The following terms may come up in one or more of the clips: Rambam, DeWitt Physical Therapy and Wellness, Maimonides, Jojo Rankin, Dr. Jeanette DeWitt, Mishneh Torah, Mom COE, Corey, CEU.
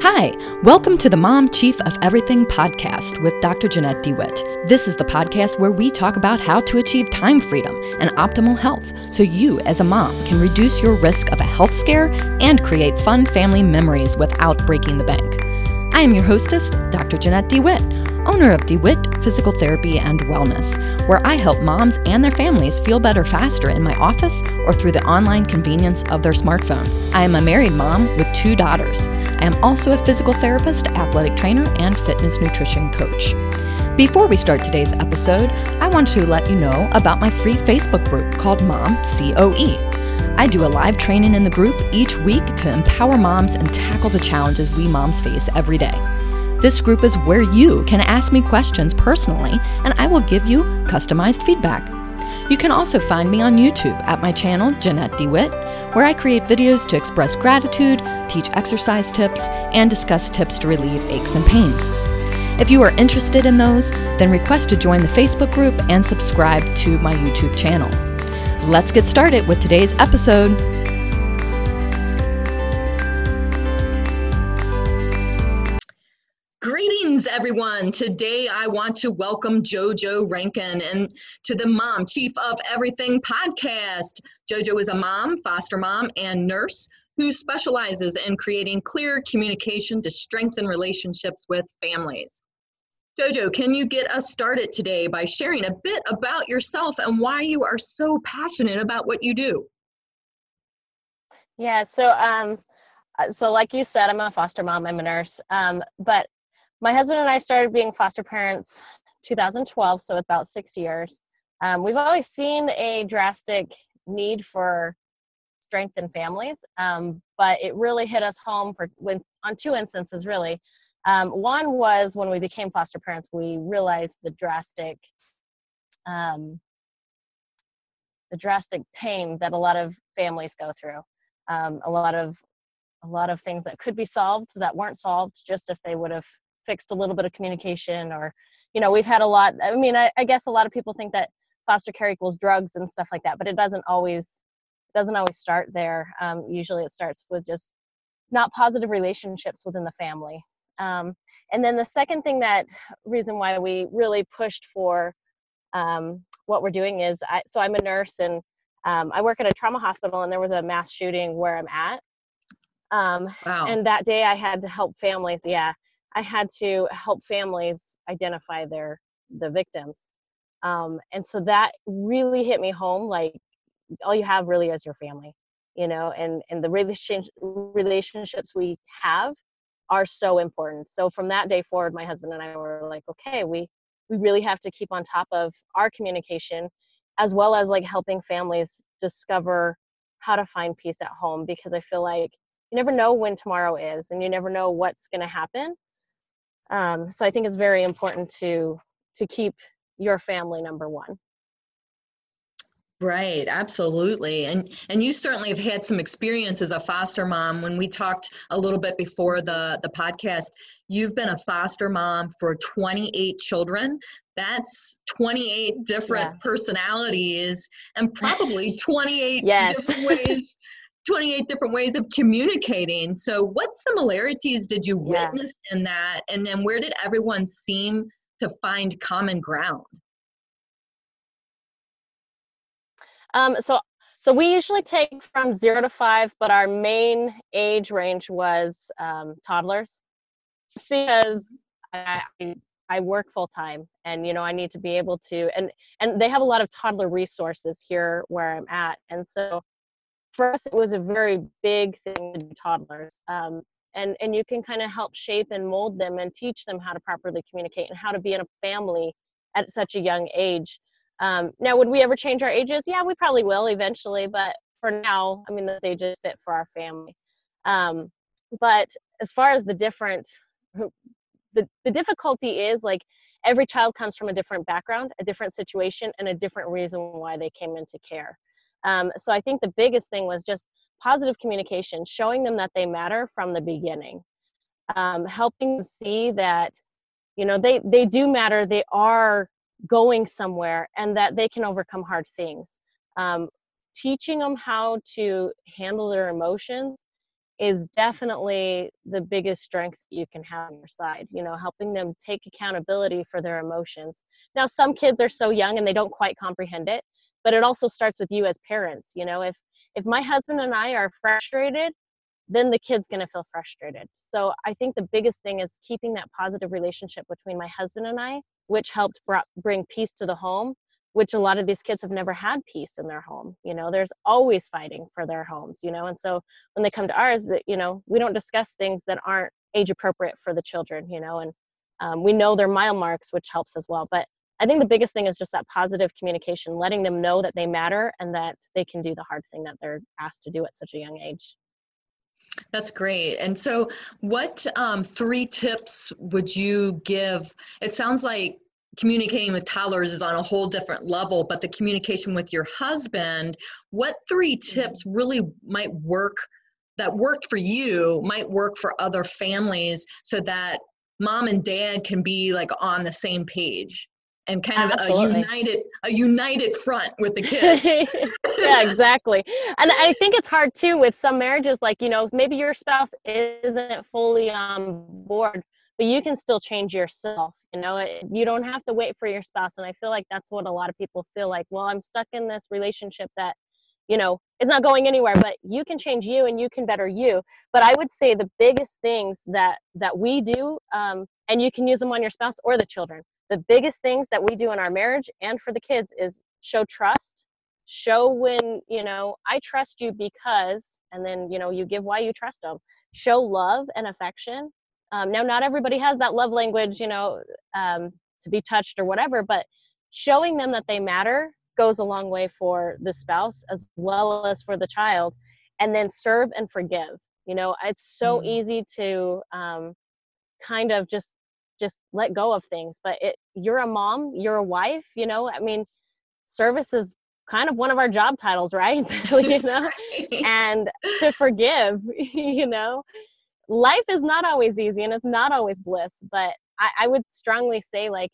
Hi, welcome to the Mom Chief of Everything podcast with Dr. Jeanette DeWitt. This is the podcast where we talk about how to achieve time freedom and optimal health so you as a mom can reduce your risk of a health scare and create fun family memories without breaking the bank. I am your hostess, Dr. Jeanette DeWitt, owner of DeWitt Physical Therapy and Wellness, where I help moms and their families feel better faster in my office or through the online convenience of their smartphone. I am a married mom with 2 daughters. I am also a physical therapist, athletic trainer, and fitness nutrition coach. Before we start today's episode, I want to let you know about my free Facebook group called Mom COE. I do a live training in the group each week to empower moms and tackle the challenges we moms face every day. This group is where you can ask me questions personally, and I will give you customized feedback. You can also find me on YouTube at my channel, Jeanette DeWitt, where I create videos to express gratitude, teach exercise tips, and discuss tips to relieve aches and pains. If you are interested in those, then request to join the Facebook group and subscribe to my YouTube channel. Let's get started with today's episode. Greetings, everyone. Today, I want to welcome Jojo Rankin and to the Mom Chief of Everything podcast. Jojo is a mom, foster mom, and nurse who specializes in creating clear communication to strengthen relationships with families. Jojo, can you get us started today by sharing a bit about yourself and why you are so passionate about what you do? Yeah, so like you said, I'm a foster mom, I'm a nurse, but my husband and I started being foster parents 2012, so about 6 years. We've always seen a drastic need for strength in families, but it really hit us home on 2 instances, really. One was when we became foster parents, we realized the drastic pain that a lot of families go through. A lot of things that could be solved that weren't solved just if they would have fixed a little bit of communication or, you know, we've had a lot. I mean, I guess a lot of people think that foster care equals drugs and stuff like that, but it doesn't always start there. Usually it starts with just not positive relationships within the family. And then the second thing reason why we really pushed for what we're doing is, so I'm a nurse and I work at a trauma hospital, and there was a mass shooting where I'm at. Wow. And that day I had to help families. Yeah, I had to help families identify the victims. And so that really hit me home. Like, all you have really is your family, you know, and the relationships we have are so important. So from that day forward, my husband and I were like, okay, we really have to keep on top of our communication, as well as like helping families discover how to find peace at home, because I feel like you never know when tomorrow is and you never know what's going to happen. So I think it's very important to keep your family number one. Right, absolutely. And you certainly have had some experience as a foster mom. When we talked a little bit before the podcast, you've been a foster mom for 28 children. That's 28 different personalities and probably 28 different ways of communicating. So what similarities did you witness in that? And then where did everyone seem to find common ground? So we usually take from 0 to 5, but our main age range was toddlers, just because I work full time, and you know I need to be able to. And they have a lot of toddler resources here where I'm at, and so for us it was a very big thing to do toddlers. And you can kind of help shape and mold them and teach them how to properly communicate and how to be in a family at such a young age. Now, would we ever change our ages? Yeah, we probably will eventually, but for now, I mean, those ages fit for our family. But as far as the difficulty is, like, every child comes from a different background, a different situation, and a different reason why they came into care. So I think the biggest thing was just positive communication, showing them that they matter from the beginning, helping them see that, you know, they do matter. They are going somewhere, and that they can overcome hard things. Teaching them how to handle their emotions is definitely the biggest strength you can have on your side, you know, helping them take accountability for their emotions. Now, some kids are so young and they don't quite comprehend it, but it also starts with you as parents. You know, if my husband and I are frustrated, then the kid's going to feel frustrated. So I think the biggest thing is keeping that positive relationship between my husband and I, which helped bring peace to the home, which a lot of these kids have never had peace in their home. You know, there's always fighting for their homes, you know, and so when they come to ours, that, you know, we don't discuss things that aren't age appropriate for the children, you know, and we know their mile marks, which helps as well. But I think the biggest thing is just that positive communication, letting them know that they matter and that they can do the hard thing that they're asked to do at such a young age. That's great. And so what three tips would you give? It sounds like communicating with toddlers is on a whole different level, but the communication with your husband, what three tips really might work, that worked for you, might work for other families so that mom and dad can be like on the same page and kind of a united front with the kids? Yeah, exactly. And I think it's hard too with some marriages, like, you know, maybe your spouse isn't fully on board, but you can still change yourself. You know, you don't have to wait for your spouse. And I feel like that's what a lot of people feel like, well, I'm stuck in this relationship that, you know, it's not going anywhere, but you can change you and you can better you. But I would say the biggest things that we do, and you can use them on your spouse or the children. The biggest things that we do in our marriage and for the kids is show trust, show when, you know, I trust you because, and then, you know, you give why you trust them, show love and affection. Now, not everybody has that love language, you know, to be touched or whatever, but showing them that they matter goes a long way for the spouse as well as for the child. And then serve and forgive. You know, it's so easy to kind of just let go of things, but you're a mom, you're a wife, you know, I mean, service is kind of one of our job titles, right? You know, and to forgive, you know. Life is not always easy and it's not always bliss, but I would strongly say, like,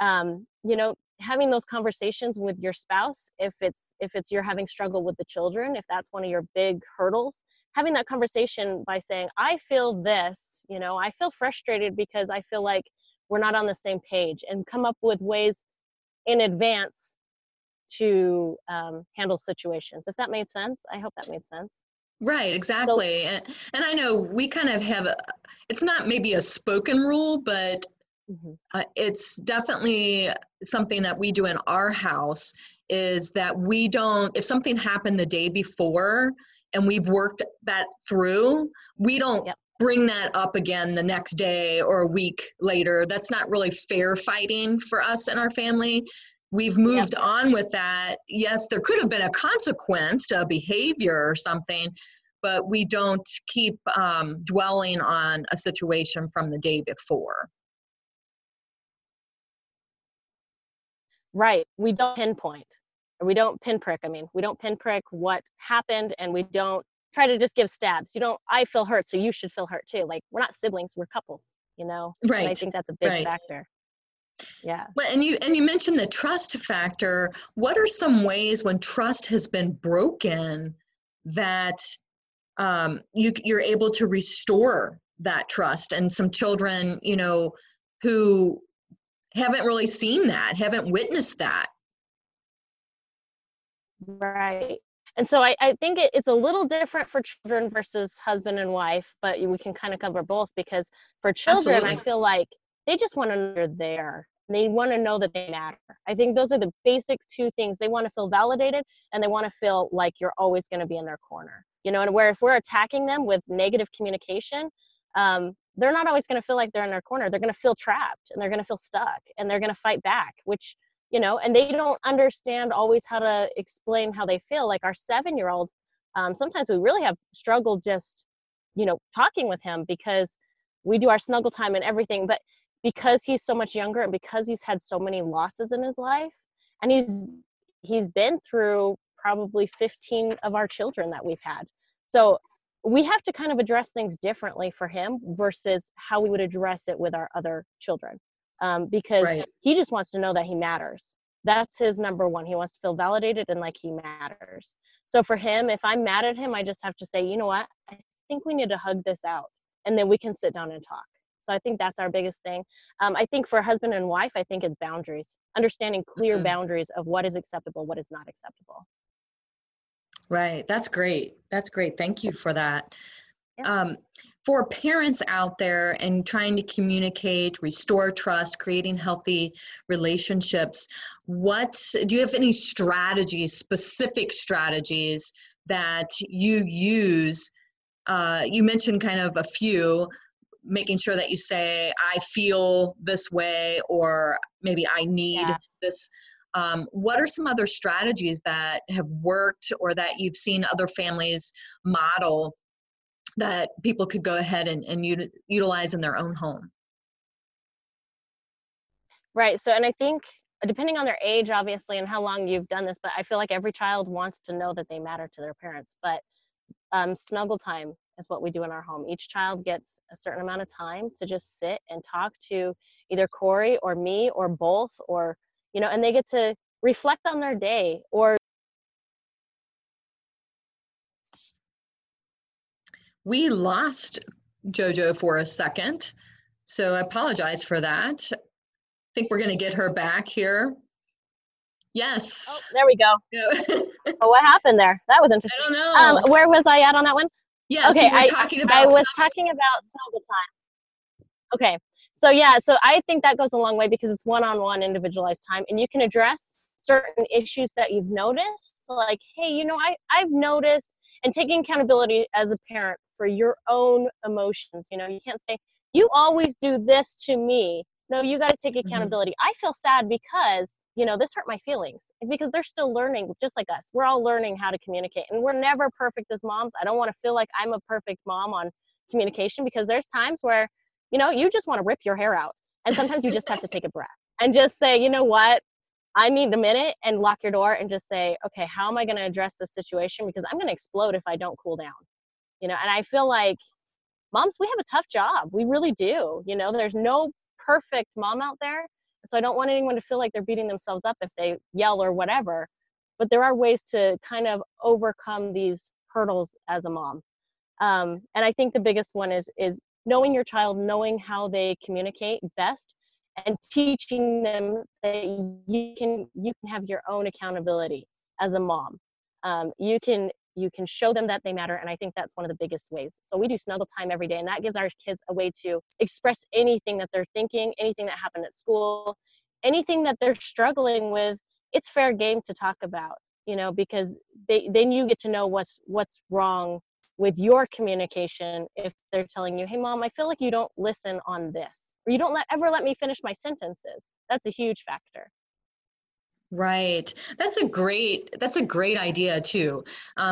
you know, having those conversations with your spouse, if it's you're having struggle with the children, if that's one of your big hurdles, having that conversation by saying, I feel this, you know, I feel frustrated because I feel like we're not on the same page, and come up with ways in advance to handle situations. If that made sense, I hope that made sense. Right, exactly. So, and I know we kind of have, it's not maybe a spoken rule, but it's definitely something that we do in our house, is that we don't, if something happened the day before and we've worked that through, we don't bring that up again the next day or a week later. That's not really fair fighting for us and our family. We've moved on with that. Yes, there could have been a consequence to a behavior or something, but we don't keep dwelling on a situation from the day before. Right. We don't pinpoint, or we don't pinprick. I mean, we don't pinprick what happened, and we don't try to just give stabs. You don't, I feel hurt, so you should feel hurt too. Like, we're not siblings, we're couples, you know? Right. And I think that's a big factor. Yeah. Well, and you mentioned the trust factor. What are some ways when trust has been broken that you're able to restore that trust? And some children, you know, who haven't really seen that, haven't witnessed that. Right. And so I think it's a little different for children versus husband and wife, but we can kind of cover both, because for children, absolutely, I feel like they just want to know they're there. They want to know that they matter. I think those are the basic two things. They want to feel validated, and they want to feel like you're always going to be in their corner. You know, and where if we're attacking them with negative communication, they're not always going to feel like they're in their corner. They're going to feel trapped, and they're going to feel stuck, and they're going to fight back, which, you know, and they don't understand always how to explain how they feel. Like our 7-year-old, sometimes we really have struggled just, you know, talking with him, because we do our snuggle time and everything, but because he's so much younger and because he's had so many losses in his life, and he's been through probably 15 of our children that we've had. So we have to kind of address things differently for him versus how we would address it with our other children, because he just wants to know that he matters. That's his number one. He wants to feel validated and like he matters. So for him, if I'm mad at him, I just have to say, you know what? I think we need to hug this out, and then we can sit down and talk. So I think that's our biggest thing. I think for husband and wife, I think it's boundaries, understanding clear boundaries of what is acceptable, what is not acceptable. Right. That's great. That's great. Thank you for that. Yeah. For parents out there and trying to communicate, restore trust, creating healthy relationships, do you have any strategies, specific strategies that you use? You mentioned kind of a few, making sure that you say, I feel this way, or maybe I need this. What are some other strategies that have worked or that you've seen other families model that people could go ahead and utilize in their own home? Right. So, and I think depending on their age, obviously, and how long you've done this, but I feel like every child wants to know that they matter to their parents. But snuggle time is what we do in our home. Each child gets a certain amount of time to just sit and talk to either Corey or me or both, or, you know, and they get to reflect on their day. Or we lost Jojo for a second, so I apologize for that. I think we're going to get her back here. Yes. Oh, there we go. Oh, what happened there? That was interesting. I don't know. Where was I at on that one? Yes. Okay. I was talking about snuggle time. Okay. So yeah, so I think that goes a long way because it's one-on-one individualized time, and you can address certain issues that you've noticed, like, hey, you know, I've noticed, and taking accountability as a parent for your own emotions. You know, you can't say, you always do this to me. No, you got to take accountability. Mm-hmm. I feel sad because, you know, this hurt my feelings, because they're still learning just like us. We're all learning how to communicate, and we're never perfect as moms. I don't want to feel like I'm a perfect mom on communication, because there's times where, you know, you just want to rip your hair out. And sometimes you just have to take a breath and just say, you know what, I need a minute, and lock your door and just say, okay, how am I going to address this situation? Because I'm going to explode if I don't cool down, you know? And I feel like moms, we have a tough job. We really do. You know, there's no perfect mom out there. So I don't want anyone to feel like they're beating themselves up if they yell or whatever, but there are ways to kind of overcome these hurdles as a mom. And I think the biggest one is knowing your child, knowing how they communicate best, and teaching them that you can have your own accountability as a mom. You can show them that they matter. And I think that's one of the biggest ways. So we do snuggle time every day, and that gives our kids a way to express anything that they're thinking, anything that happened at school, anything that they're struggling with. It's fair game to talk about, you know, because then you get to know what's wrong with your communication. If they're telling you, hey mom, I feel like you don't listen on this, or you don't ever let me finish my sentences. That's a huge factor. Right. That's a great idea too.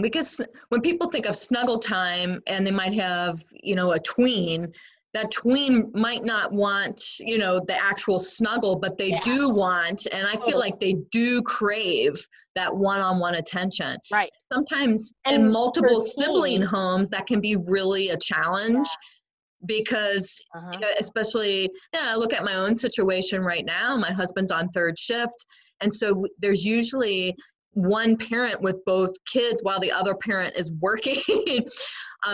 Because when people think of snuggle time, and they might have, you know, a tween, that tween might not want, you know, the actual snuggle, but they do want, and I feel like they do crave that one-on-one attention. Right. Sometimes in multiple sibling homes, that can be really a challenge. Yeah. Because you know, especially, I look at my own situation right now. My husband's on third shift. And so there's usually one parent with both kids while the other parent is working.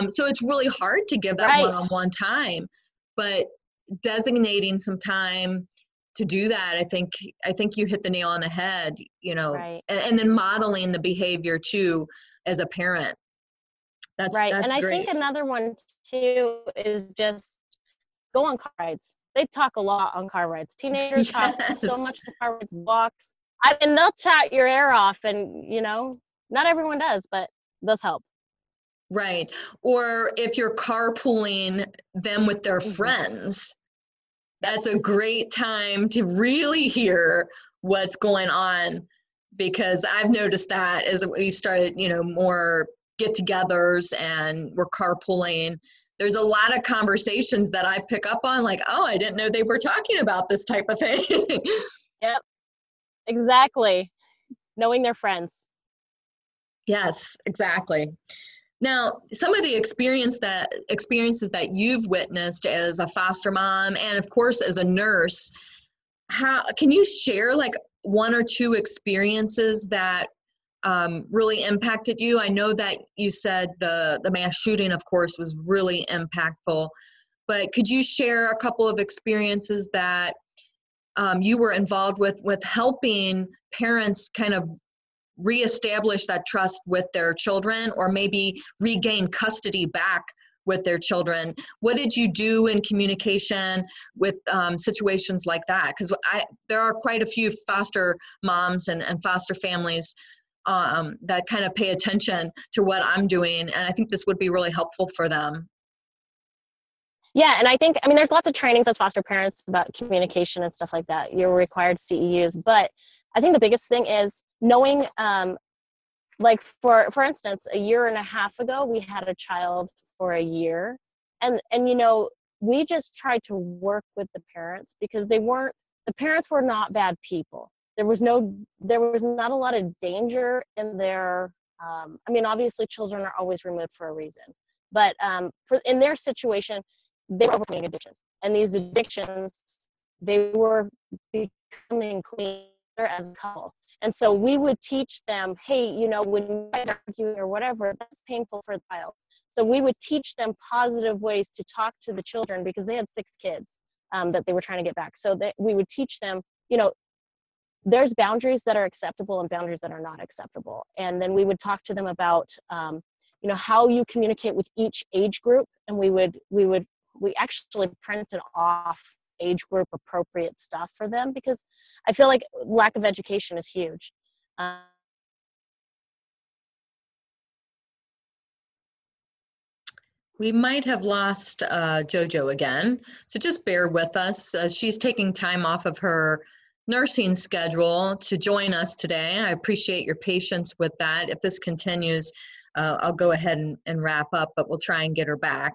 So it's really hard to give that one-on-one time, but designating some time to do that, I think you hit the nail on the head, you know, and then modeling the behavior too, as a parent. That's great. I think another one too is just go on car rides. They talk a lot on car rides. Teenagers talk so much on car rides, walks. I mean, they'll chat your ear off, and, you know, not everyone does, but those help. Right. Or if you're carpooling them with their friends, that's a great time to really hear what's going on, because I've noticed that as we started, you know, more get-togethers and we're carpooling, there's a lot of conversations that I pick up on, like, oh, I didn't know they were talking about this type of thing. Yep, exactly. Knowing their friends. Yes, exactly. Now, some of the experiences that you've witnessed as a foster mom, and of course as a nurse, how can you share like one or two experiences that really impacted you? I know that you said the mass shooting, of course, was really impactful, but could you share a couple of experiences that you were involved with helping parents kind of reestablish that trust with their children, or maybe regain custody back with their children? What did you do in communication with situations like that? Because there are quite a few foster moms and foster families that kind of pay attention to what I'm doing, and I think this would be really helpful for them. Yeah, and I think, I mean, there's lots of trainings as foster parents about communication and stuff like that. You're required CEUs, but I think the biggest thing is knowing, like for instance, a year and a half ago, we had a child for a year, and you know, we just tried to work with the parents because the parents were not bad people. There was not a lot of danger in their, I mean, obviously children are always removed for a reason, but in their situation, they were overcoming addictions, and these addictions, they were becoming clean as a couple. And so we would teach them, hey, you know, when you guys are arguing or whatever, that's painful for the child. So we would teach them positive ways to talk to the children, because they had 6 kids that they were trying to get back. So that we would teach them, you know, there's boundaries that are acceptable and boundaries that are not acceptable. And then we would talk to them about, you know, how you communicate with each age group. And we actually printed off age group appropriate stuff for them, because I feel like lack of education is huge. We might have lost Jojo again, so just bear with us. She's taking time off of her nursing schedule to join us today. I appreciate your patience with that. If this continues, I'll go ahead and wrap up, but we'll try and get her back.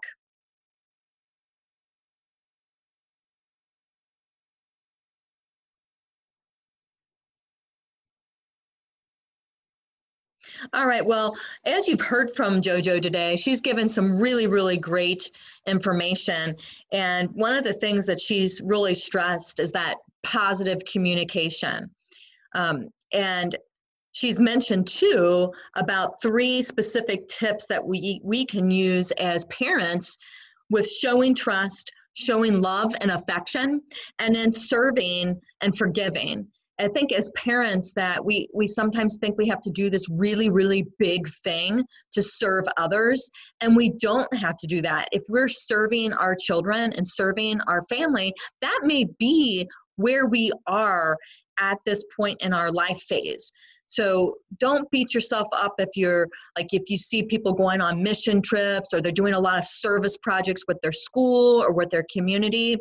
All right, well, as you've heard from Jojo today, she's given some really, really great information. And one of the things that she's really stressed is that positive communication. And she's mentioned, too, about 3 specific tips that we can use as parents with showing trust, showing love and affection, and then serving and forgiving. I think as parents that we sometimes think we have to do this really, really big thing to serve others, and we don't have to do that. If we're serving our children and serving our family, that may be where we are at this point in our life phase. So don't beat yourself up if you see people going on mission trips, or they're doing a lot of service projects with their school or with their community.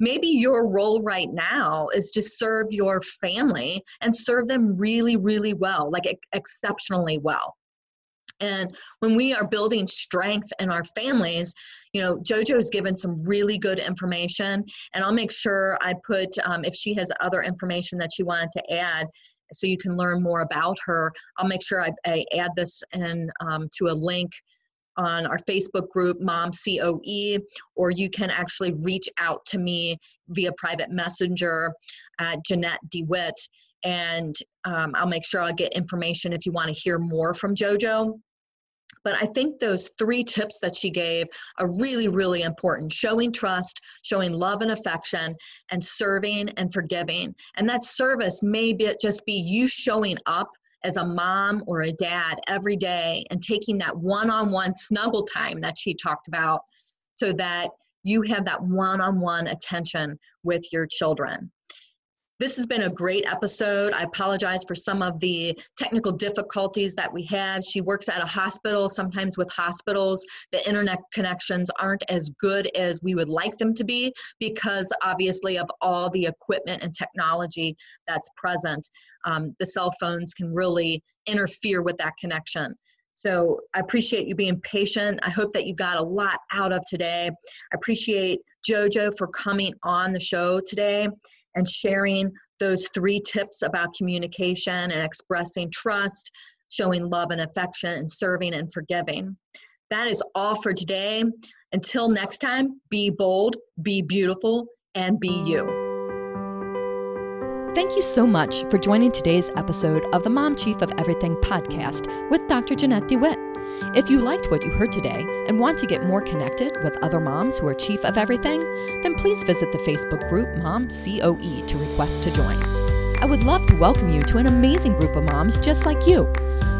Maybe your role right now is to serve your family and serve them really, really well, like exceptionally well. And when we are building strength in our families, you know, Jojo's given some really good information, and I'll make sure I put, if she has other information that she wanted to add, so you can learn more about her, I'll make sure I add this in to a link on our Facebook group, Mom COE, or you can actually reach out to me via private messenger at Jeanette DeWitt, and I'll make sure I'll get information if you want to hear more from Jojo. But I think those 3 tips that she gave are really, really important: showing trust, showing love and affection, and serving and forgiving. And that service may just be you showing up as a mom or a dad every day and taking that one-on-one snuggle time that she talked about, so that you have that one-on-one attention with your children. This has been a great episode. I apologize for some of the technical difficulties that we have. She works at a hospital. Sometimes with hospitals, the internet connections aren't as good as we would like them to be, because obviously of all the equipment and technology that's present. The cell phones can really interfere with that connection. So I appreciate you being patient. I hope that you got a lot out of today. I appreciate Jojo for coming on the show today and sharing those 3 tips about communication and expressing trust, showing love and affection, and serving and forgiving. That is all for today. Until next time, be bold, be beautiful, and be you. Thank you so much for joining today's episode of the Mom Chief of Everything podcast with Dr. Jeanette DeWitt. If you liked what you heard today and want to get more connected with other moms who are Chief of Everything, then please visit the Facebook group Mom COE to request to join. I would love to welcome you to an amazing group of moms just like you.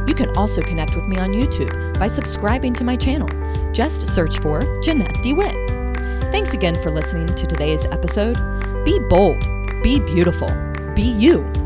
You can also connect with me on YouTube by subscribing to my channel. Just search for Jeanette DeWitt. Thanks again for listening to today's episode. Be bold, be beautiful, be you.